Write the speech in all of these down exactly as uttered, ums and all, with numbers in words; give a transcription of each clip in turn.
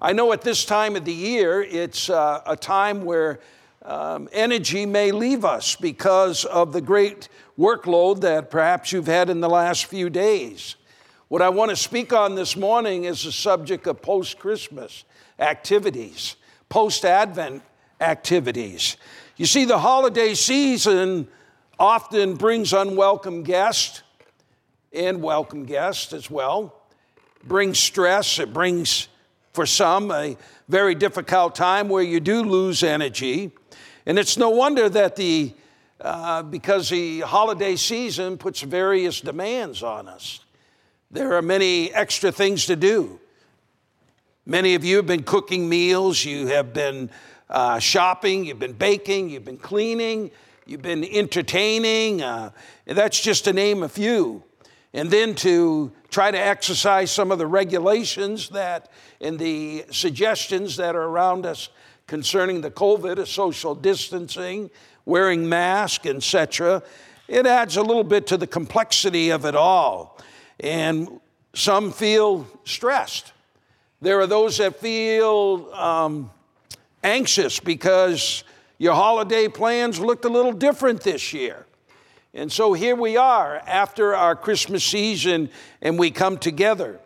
I know at this time of the year, it's uh, a time where um, energy may leave us because of the great workload that perhaps you've had in the last few days. What I want to speak on this morning is the subject of post-Christmas activities, post-Advent activities. You see, the holiday season often brings unwelcome guests and welcome guests as well. It brings stress. It brings, for some, a very difficult time where you do lose energy. And it's no wonder that the, uh, because the holiday season puts various demands on us. There are many extra things to do. Many of you have been cooking meals. You have been uh, shopping. You've been baking. You've been cleaning. You've been entertaining. Uh, that's just to name a few. And then to try to exercise some of the regulations that and the suggestions that are around us concerning the COVID, social distancing, wearing masks, et cetera. It adds a little bit to the complexity of it all. And some feel stressed. There are those that feel um, anxious because your holiday plans looked a little different this year. And so here we are after our Christmas season and we come together.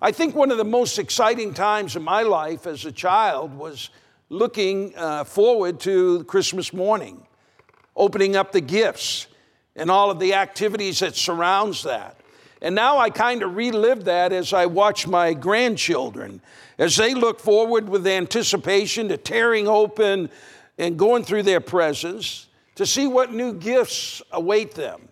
I think one of the most exciting times in my life as a child was looking uh, forward to Christmas morning, opening up the gifts and all of the activities that surrounds that. And now I kind of relive that as I watch my grandchildren, as they look forward with anticipation to tearing open and going through their presents to see what new gifts await them.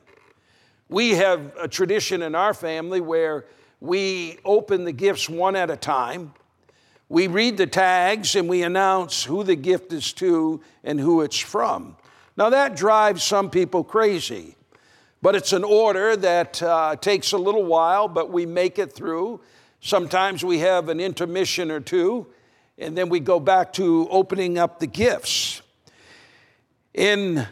We have a tradition in our family where we open the gifts one at a time. We read the tags and we announce who the gift is to and who it's from. Now that drives some people crazy. But it's an order that uh, takes a little while, but we make it through. Sometimes we have an intermission or two, and then we go back to opening up the gifts. And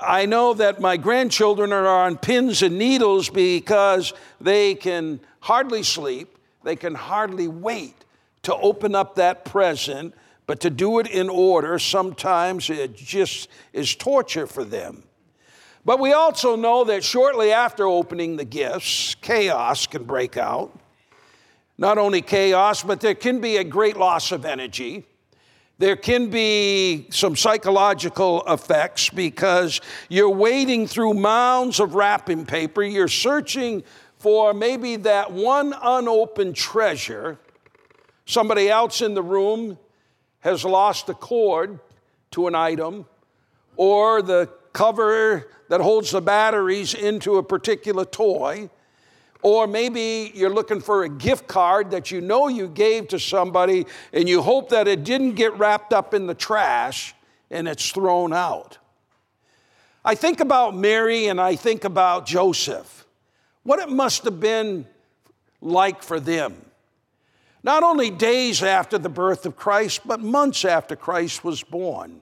I know that my grandchildren are on pins and needles because they can hardly sleep. They can hardly wait to open up that present, but to do it in order, sometimes it just is torture for them. But we also know that shortly after opening the gifts, chaos can break out. Not only chaos, but there can be a great loss of energy. There can be some psychological effects because you're wading through mounds of wrapping paper. You're searching for maybe that one unopened treasure. Somebody else in the room has lost a cord to an item or the cover that holds the batteries into a particular toy, or maybe you're looking for a gift card that you know you gave to somebody and you hope that it didn't get wrapped up in the trash and it's thrown out. I think about Mary and I think about Joseph, what it must have been like for them. Not only days after the birth of Christ, but months after Christ was born.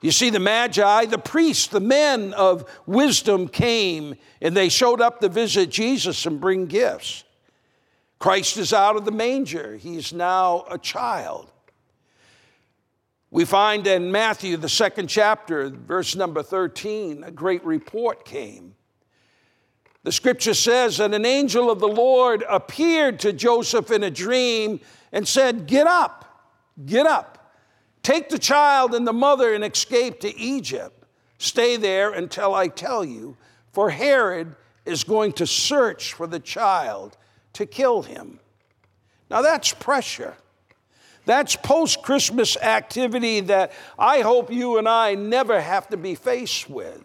You see, the Magi, the priests, the men of wisdom came and they showed up to visit Jesus and bring gifts. Christ is out of the manger. He's now a child. We find in Matthew, the second chapter, verse number thirteen, a great report came. The scripture says that an angel of the Lord appeared to Joseph in a dream and said, "Get up, get up. Take the child and the mother and escape to Egypt. Stay there until I tell you, for Herod is going to search for the child to kill him." Now that's pressure. That's post-Christmas activity that I hope you and I never have to be faced with.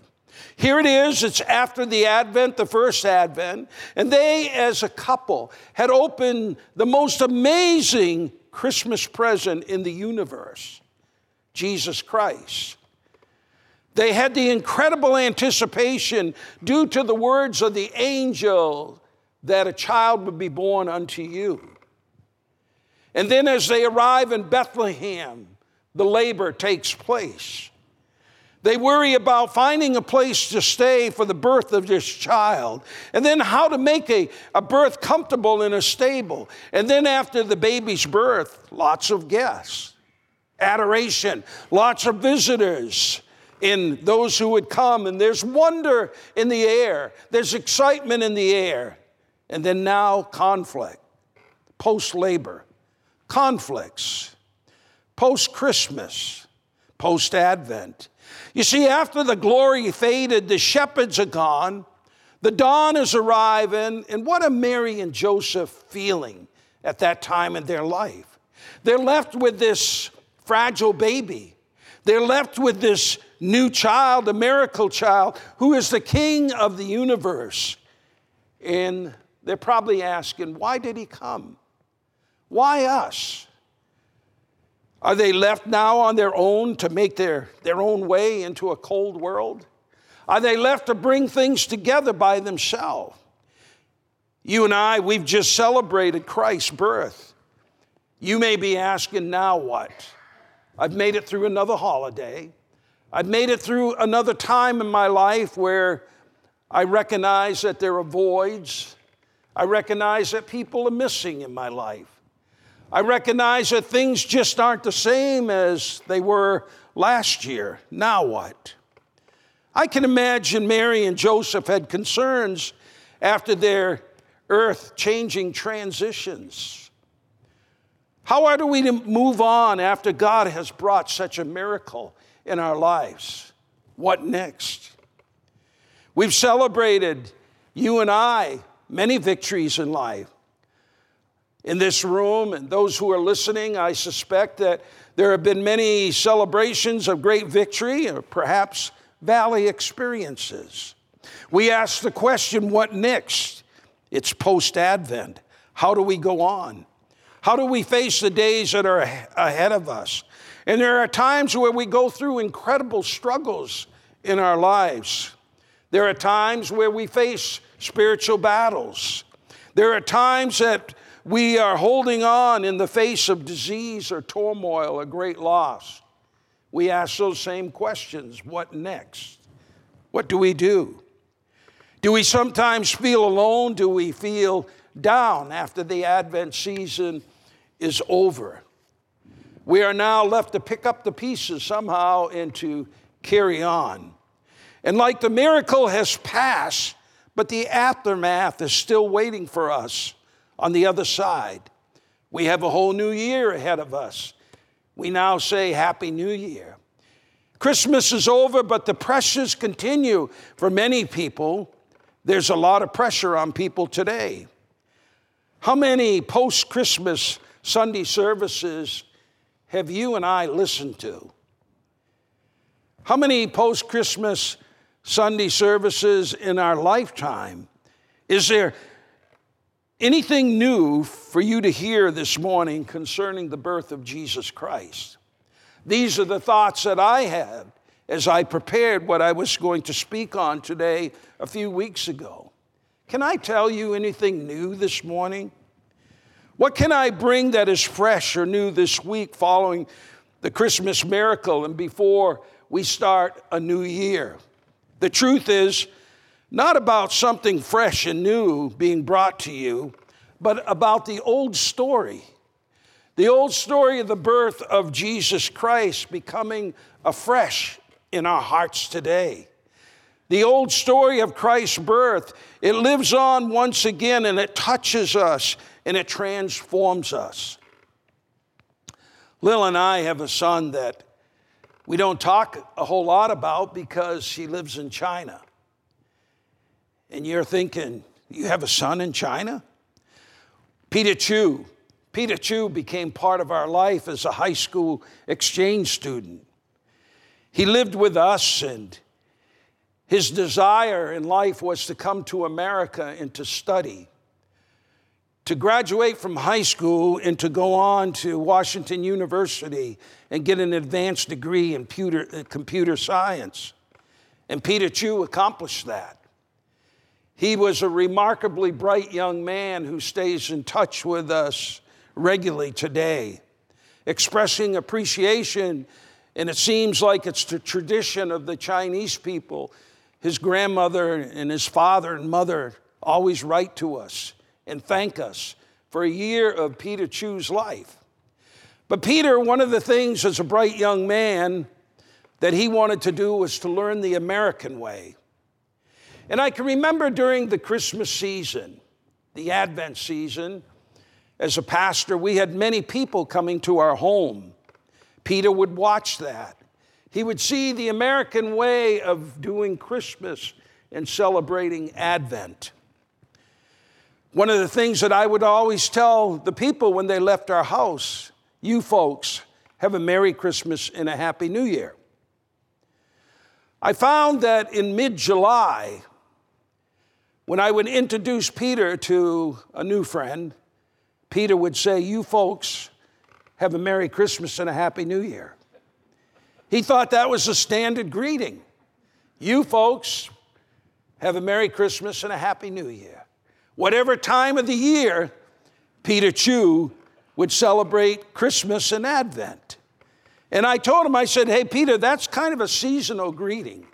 Here it is, it's after the Advent, the first Advent, and they as a couple had opened the most amazing Christmas present in the universe, Jesus Christ. They had the incredible anticipation due to the words of the angel that a child would be born unto you. And then as they arrive in Bethlehem, the labor takes place. They worry about finding a place to stay for the birth of this child, and then how to make a, a birth comfortable in a stable. And then after the baby's birth, lots of guests, adoration, lots of visitors in those who would come. And there's wonder in the air. There's excitement in the air. And then now conflict, post-labor, conflicts, post-Christmas, post-Advent. You see, after the glory faded, the shepherds are gone, the dawn is arriving, and what are Mary and Joseph feeling at that time in their life? They're left with this fragile baby. They're left with this new child, a miracle child, who is the king of the universe. And they're probably asking, why did he come? Why us? Are they left now on their own to make their, their own way into a cold world? Are they left to bring things together by themselves? You and I, we've just celebrated Christ's birth. You may be asking, now what? I've made it through another holiday. I've made it through another time in my life where I recognize that there are voids. I recognize that people are missing in my life. I recognize that things just aren't the same as they were last year. Now what? I can imagine Mary and Joseph had concerns after their earth-changing transitions. How are we to move on after God has brought such a miracle in our lives? What next? We've celebrated, you and I, many victories in life. In this room and those who are listening, I suspect that there have been many celebrations of great victory or perhaps valley experiences. We ask the question, what next? It's post-Advent. How do we go on? How do we face the days that are ahead of us? And there are times where we go through incredible struggles in our lives. There are times where we face spiritual battles. There are times that we are holding on in the face of disease or turmoil or great loss. We ask those same questions. What next? What do we do? Do we sometimes feel alone? Do we feel down after the Advent season is over? We are now left to pick up the pieces somehow and to carry on. And like the miracle has passed, but the aftermath is still waiting for us. On the other side, we have a whole new year ahead of us. We now say Happy New Year. Christmas is over, but the pressures continue for many people. There's a lot of pressure on people today. How many post-Christmas Sunday services have you and I listened to? How many post-Christmas Sunday services in our lifetime? Is there anything new for you to hear this morning concerning the birth of Jesus Christ? These are the thoughts that I had as I prepared what I was going to speak on today a few weeks ago. Can I tell you anything new this morning? What can I bring that is fresh or new this week following the Christmas miracle and before we start a new year? The truth is, not about something fresh and new being brought to you, but about the old story. The old story of the birth of Jesus Christ becoming afresh in our hearts today. The old story of Christ's birth, it lives on once again, and it touches us and it transforms us. Lil and I have a son that we don't talk a whole lot about because he lives in China. And you're thinking, you have a son in China? Peter Chu. Peter Chu became part of our life as a high school exchange student. He lived with us, and his desire in life was to come to America and to study, to graduate from high school and to go on to Washington University and get an advanced degree in computer science. And Peter Chu accomplished that. He was a remarkably bright young man who stays in touch with us regularly today, expressing appreciation And it seems like it's the tradition of the Chinese people. His grandmother and his father and mother always write to us and thank us for a year of Peter Chu's life. But Peter, one of the things as a bright young man that he wanted to do was to learn the American way. And I can remember during the Christmas season, the Advent season, as a pastor, we had many people coming to our home. Peter would watch that. He would see the American way of doing Christmas and celebrating Advent. One of the things that I would always tell the people when they left our house, you folks, have a Merry Christmas and a Happy New Year. I found that in mid-July, when I would introduce Peter to a new friend, Peter would say, you folks, have a Merry Christmas and a Happy New Year. He thought that was a standard greeting. You folks, have a Merry Christmas and a Happy New Year. Whatever time of the year, Peter Chu would celebrate Christmas and Advent. And I told him, I said, hey, Peter, that's kind of a seasonal greeting.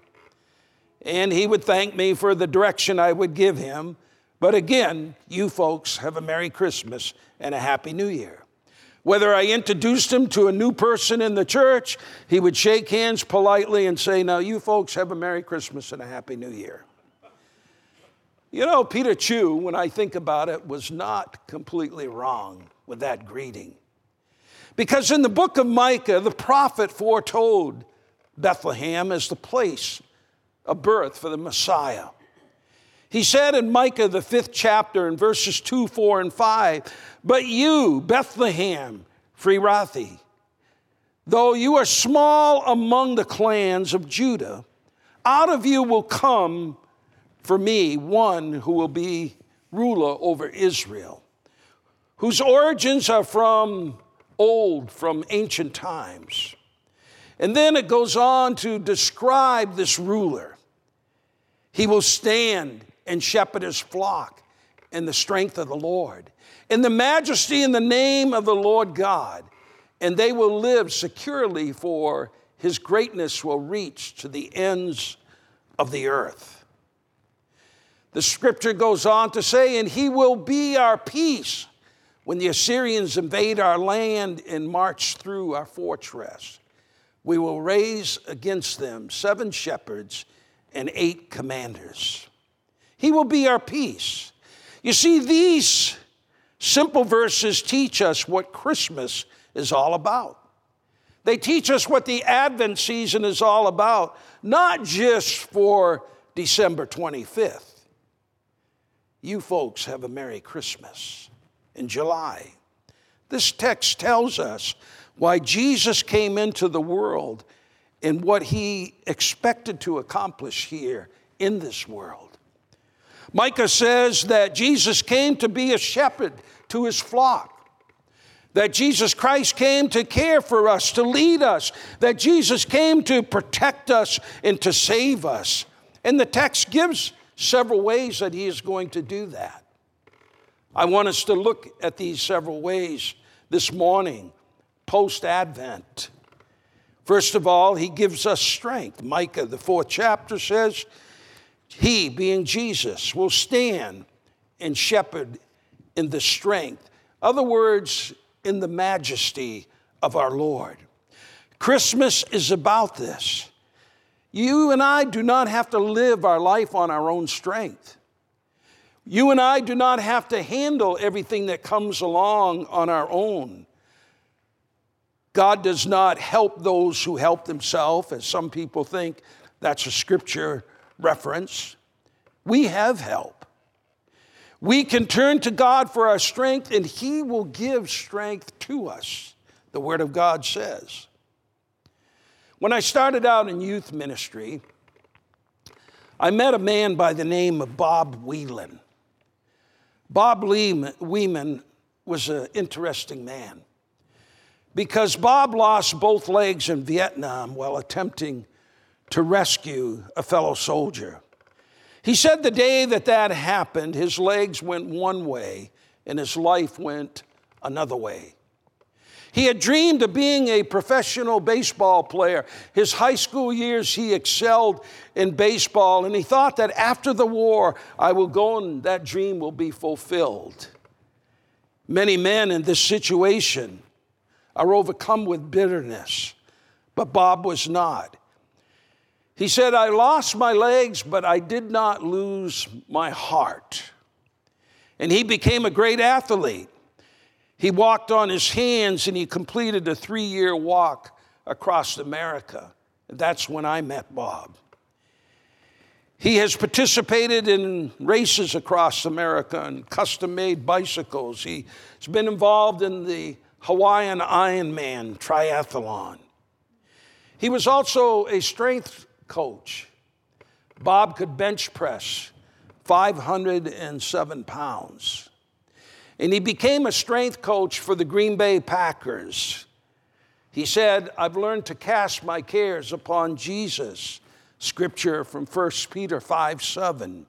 And he would thank me for the direction I would give him. But again, you folks have a Merry Christmas and a Happy New Year. Whether I introduced him to a new person in the church, he would shake hands politely and say, now, you folks have a Merry Christmas and a Happy New Year. You know, Peter Chu, when I think about it, was not completely wrong with that greeting. Because in the book of Micah, the prophet foretold Bethlehem as the place of birth for the Messiah. He said in Micah, the fifth chapter, in verses two, four, and five, but you, Bethlehem, Ephrathah, though you are small among the clans of Judah, out of you will come for me one who will be ruler over Israel, whose origins are from old, from ancient times. And then it goes on to describe this ruler. He will stand and shepherd his flock in the strength of the Lord, in the majesty and the name of the Lord God, and they will live securely, for his greatness will reach to the ends of the earth. The scripture goes on to say, and he will be our peace when the Assyrians invade our land and march through our fortress. We will raise against them seven shepherds and eight commanders. He will be our peace. You see, these simple verses teach us what Christmas is all about. They teach us what the Advent season is all about, not just for December twenty-fifth. You folks have a Merry Christmas in July. This text tells us why Jesus came into the world and what he expected to accomplish here in this world. Micah says that Jesus came to be a shepherd to his flock, that Jesus Christ came to care for us, to lead us, that Jesus came to protect us and to save us. And the text gives several ways that he is going to do that. I want us to look at these several ways this morning, post-Advent. First of all, he gives us strength. Micah, the fourth chapter, says, he, being Jesus, will stand and shepherd in the strength. Other words, in the majesty of our Lord. Christmas is about this. You and I do not have to live our life on our own strength. You and I do not have to handle everything that comes along on our own. God does not help those who help themselves, as some people think that's a scripture reference. We have help. We can turn to God for our strength, and he will give strength to us, the Word of God says. When I started out in youth ministry, I met a man by the name of Bob Whelan. Bob Whelan was an interesting man because Bob lost both legs in Vietnam while attempting to rescue a fellow soldier. He said the day that that happened, his legs went one way and his life went another way. He had dreamed of being a professional baseball player. His high school years, he excelled in baseball, and he thought that after the war, I will go and that dream will be fulfilled. Many men in this situation are overcome with bitterness, but Bob was not. He said, I lost my legs, but I did not lose my heart. And he became a great athlete. He walked on his hands, and he completed a three-year walk across America. That's when I met Bob. He has participated in races across America and custom-made bicycles. He's been involved in the Hawaiian Ironman triathlon. He was also a strength coach. Bob could bench press five hundred seven pounds. And he became a strength coach for the Green Bay Packers. He said, I've learned to cast my cares upon Jesus. Scripture from First Peter five seven.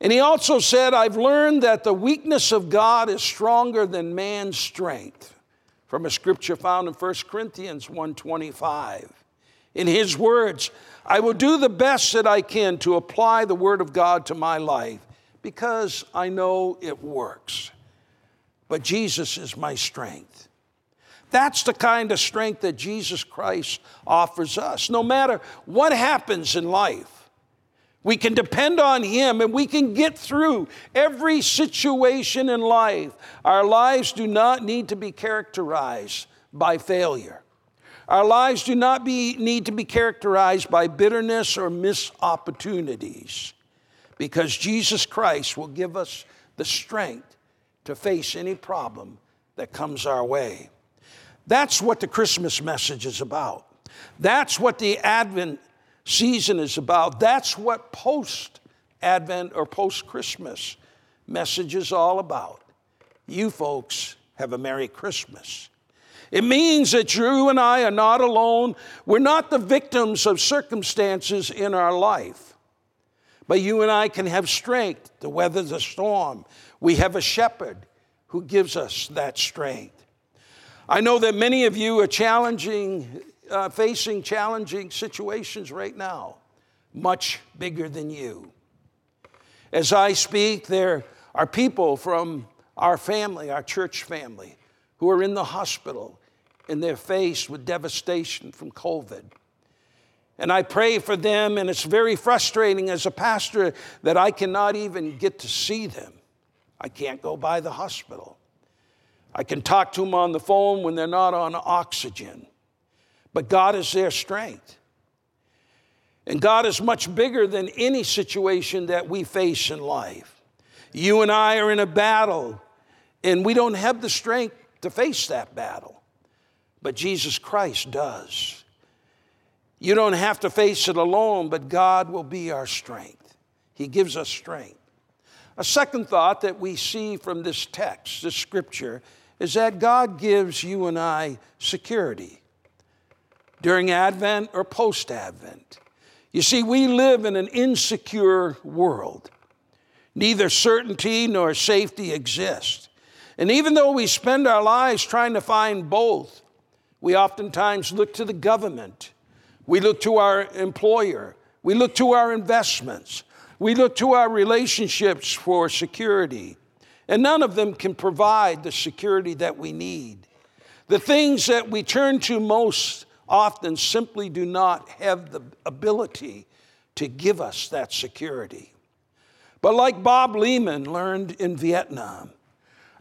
And he also said, I've learned that the weakness of God is stronger than man's strength. From a scripture found in First Corinthians one twenty-five. In his words, I will do the best that I can to apply the word of God to my life, because I know it works. But Jesus is my strength. That's the kind of strength that Jesus Christ offers us. No matter what happens in life, we can depend on him and we can get through every situation in life. Our lives do not need to be characterized by failure. Our lives do not be, need to be characterized by bitterness or missed opportunities, because Jesus Christ will give us the strength to face any problem that comes our way. That's what the Christmas message is about. That's what the Advent season is about. That's what post-Advent or post-Christmas message is all about. You folks have a Merry Christmas. It means that you and I are not alone. We're not the victims of circumstances in our life. But you and I can have strength to weather the storm. We have a shepherd who gives us that strength. I know that many of you are challenging, uh, facing challenging situations right now, much bigger than you. As I speak, there are people from our family, our church family, who are in the hospital and they're faced with devastation from COVID. And I pray for them, and it's very frustrating as a pastor that I cannot even get to see them. I can't go by the hospital. I can talk to them on the phone when they're not on oxygen. But God is their strength. And God is much bigger than any situation that we face in life. You and I are in a battle, and we don't have the strength to face that battle. But Jesus Christ does. You don't have to face it alone, but God will be our strength. He gives us strength. A second thought that we see from this text, this scripture, is that God gives you and I security during Advent or post-Advent. You see, we live in an insecure world. Neither certainty nor safety exist. And even though we spend our lives trying to find both, we oftentimes look to the government. We look to our employer. We look to our investments. We look to our relationships for security, and none of them can provide the security that we need. The things that we turn to most often simply do not have the ability to give us that security. But like Bob Lehman learned in Vietnam,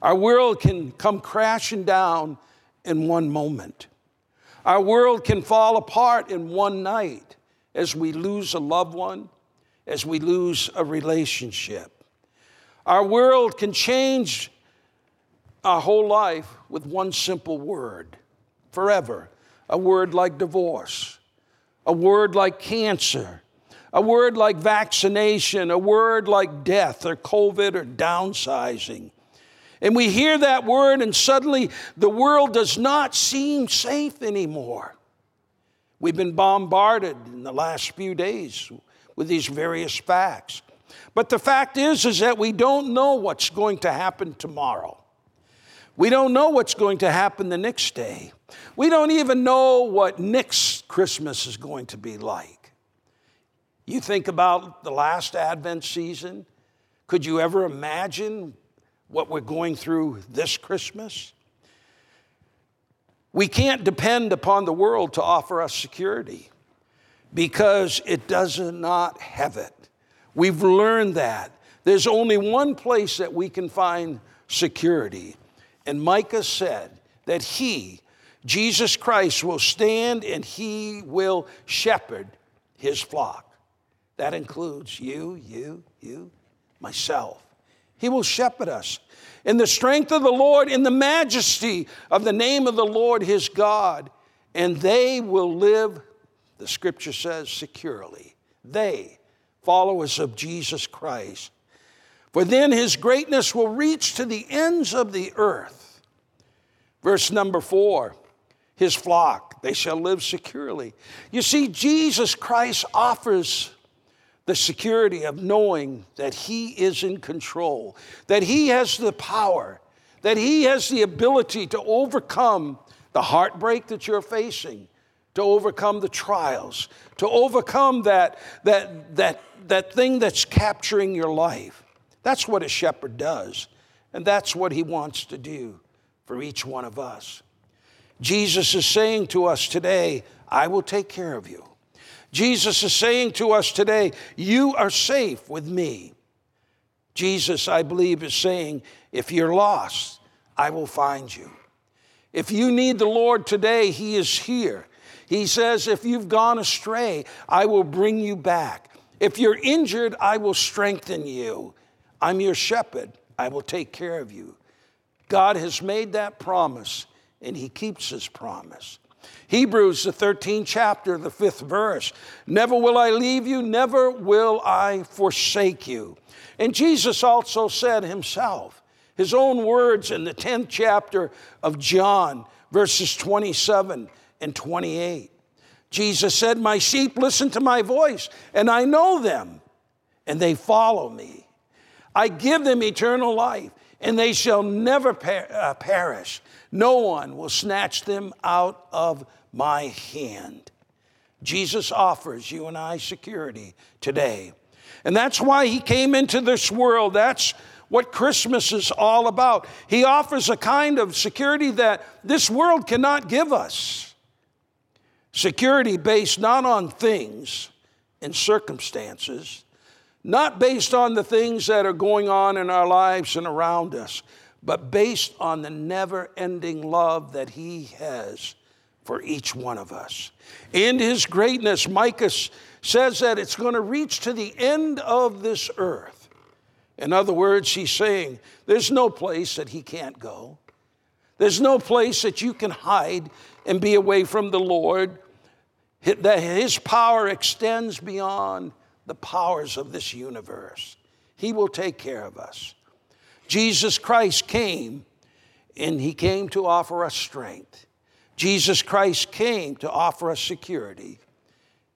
our world can come crashing down in one moment. Our world can fall apart in one night as we lose a loved one, as we lose a relationship. Our world can change our whole life with one simple word, forever. A word like divorce, a word like cancer, a word like vaccination, a word like death or COVID or downsizing. And we hear that word and suddenly the world does not seem safe anymore. We've been bombarded in the last few days with these various facts. But the fact is, is that we don't know what's going to happen tomorrow. We don't know what's going to happen the next day. We don't even know what next Christmas is going to be like. You think about the last Advent season. Could you ever imagine what we're going through this Christmas? We can't depend upon the world to offer us security because it does not have it. We've learned that. There's only one place that we can find security. And Micah said that he, Jesus Christ, will stand and he will shepherd his flock. That includes you, you, you, myself. He will shepherd us in the strength of the Lord, in the majesty of the name of the Lord his God. And they will live, the scripture says, securely. They, followers of Jesus Christ. For then his greatness will reach to the ends of the earth. Verse number four, his flock, they shall live securely. You see, Jesus Christ offers the security of knowing that he is in control, that he has the power, that he has the ability to overcome the heartbreak that you're facing, to overcome the trials, to overcome that, that, that, that thing that's capturing your life. That's what a shepherd does, and that's what he wants to do for each one of us. Jesus is saying to us today, I will take care of you. Jesus is saying to us today, you are safe with me. Jesus, I believe, is saying, if you're lost, I will find you. If you need the Lord today, he is here. He says, if you've gone astray, I will bring you back. If you're injured, I will strengthen you. I'm your shepherd. I will take care of you. God has made that promise, and he keeps his promise. Hebrews, the thirteenth chapter, the fifth verse. Never will I leave you, never will I forsake you. And Jesus also said himself, his own words in the tenth chapter of John, verses twenty-seven and twenty-eight. Jesus said, my sheep listen to my voice, and I know them, and they follow me. I give them eternal life, and they shall never per- uh, perish. No one will snatch them out of my hand. Jesus offers you and I security today. And that's why he came into this world. That's what Christmas is all about. He offers a kind of security that this world cannot give us. Security based not on things and circumstances, not based on the things that are going on in our lives and around us, but based on the never-ending love that he has for each one of us. In his greatness, Micah says that it's going to reach to the end of this earth. In other words, he's saying there's no place that he can't go. There's no place that you can hide and be away from the Lord. That his power extends beyond the powers of this universe. He will take care of us. Jesus Christ came, and he came to offer us strength. Jesus Christ came to offer us security.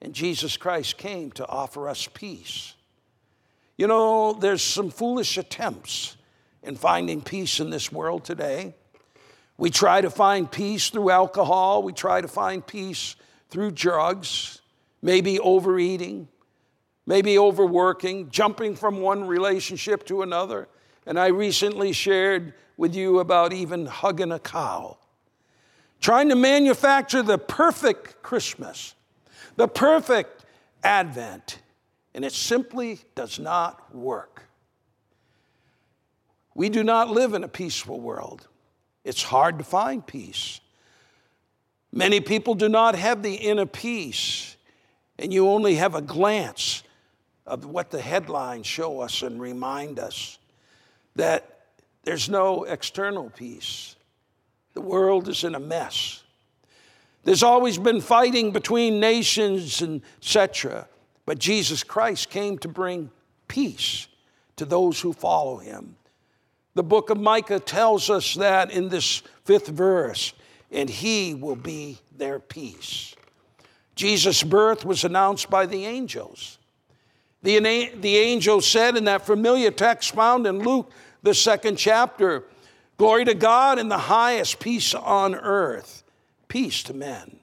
And Jesus Christ came to offer us peace. You know, there's some foolish attempts in finding peace in this world today. We try to find peace through alcohol. We try to find peace through drugs, maybe overeating, maybe overworking, jumping from one relationship to another. And I recently shared with you about even hugging a cow. Trying to manufacture the perfect Christmas, the perfect Advent, and it simply does not work. We do not live in a peaceful world. It's hard to find peace. Many people do not have the inner peace, and you only have a glance of what the headlines show us and remind us. That there's no external peace. The world is in a mess. There's always been fighting between nations and et cetera. But Jesus Christ came to bring peace to those who follow him. The book of Micah tells us that in this fifth verse, and he will be their peace. Jesus' birth was announced by the angels. The, the angel said in that familiar text found in Luke, the second chapter, Glory to God in the highest, peace on earth, peace to men.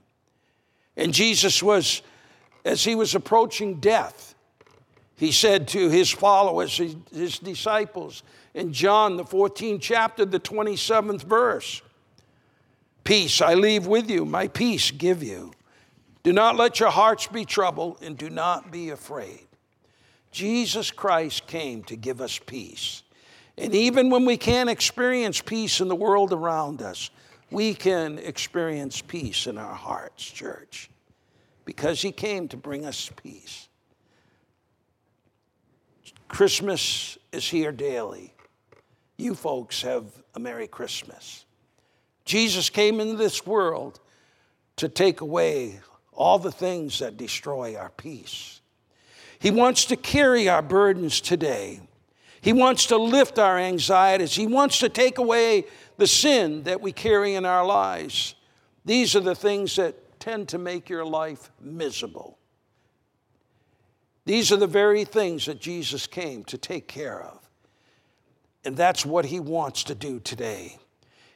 And Jesus was, as he was approaching death, he said to his followers, his disciples, in John, the fourteenth chapter, the twenty-seventh verse, "Peace I leave with you, my peace give you. Do not let your hearts be troubled, and do not be afraid." Jesus Christ came to give us peace. And even when we can't experience peace in the world around us, we can experience peace in our hearts, church, because he came to bring us peace. Christmas is here daily. You folks have a Merry Christmas. Jesus came into this world to take away all the things that destroy our peace. He wants to carry our burdens today. He wants to lift our anxieties. He wants to take away the sin that we carry in our lives. These are the things that tend to make your life miserable. These are the very things that Jesus came to take care of. And that's what he wants to do today.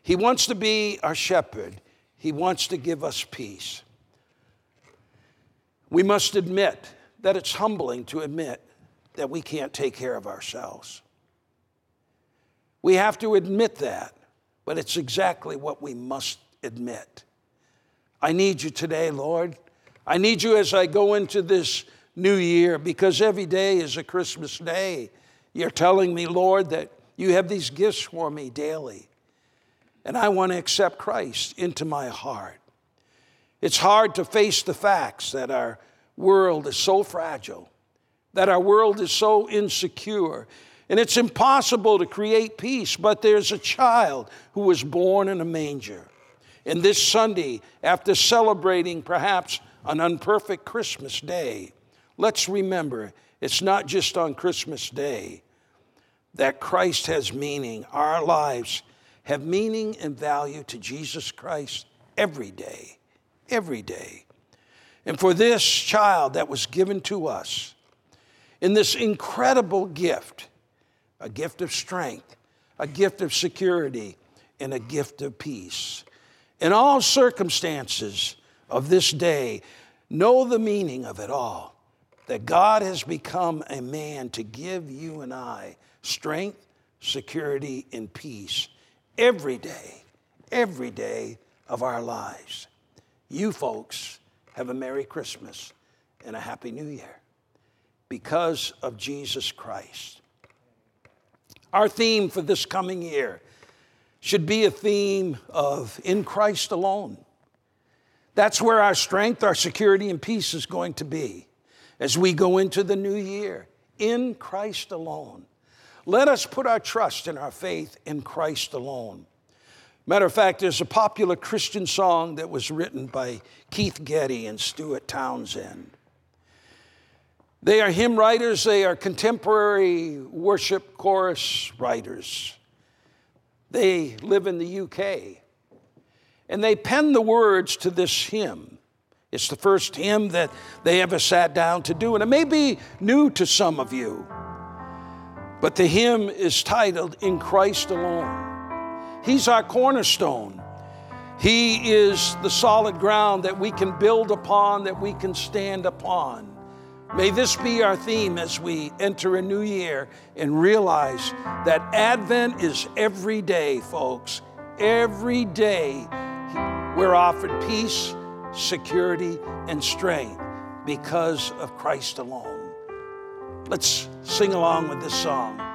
He wants to be our shepherd. He wants to give us peace. We must admit that it's humbling to admit that we can't take care of ourselves. We have to admit that, but it's exactly what we must admit. I need you today, Lord. I need you as I go into this new year, because every day is a Christmas day. You're telling me, Lord, that you have these gifts for me daily, and I want to accept Christ into my heart. It's hard to face the facts that our world is so fragile, that our world is so insecure, and it's impossible to create peace, but there's a child who was born in a manger. And this Sunday, after celebrating perhaps an imperfect Christmas day, let's remember it's not just on Christmas Day that Christ has meaning. Our lives have meaning and value to Jesus Christ every day, every day. And for this child that was given to us, in this incredible gift, a gift of strength, a gift of security, and a gift of peace. In all circumstances of this day, know the meaning of it all, that God has become a man to give you and I strength, security, and peace every day, every day of our lives. You folks have a Merry Christmas and a Happy New Year, because of Jesus Christ. Our theme for this coming year should be a theme of In Christ Alone. That's where our strength, our security, and peace is going to be as we go into the new year, in Christ alone. Let us put our trust and our faith in Christ alone. Matter of fact, there's a popular Christian song that was written by Keith Getty and Stuart Townend. They are hymn writers. They are contemporary worship chorus writers. They live in the U K. And they penned the words to this hymn. It's the first hymn that they ever sat down to do. And it may be new to some of you. But the hymn is titled, In Christ Alone. He's our cornerstone. He is the solid ground that we can build upon, that we can stand upon. May this be our theme as we enter a new year and realize that Advent is every day, folks. Every day we're offered peace, security, and strength because of Christ alone. Let's sing along with this song.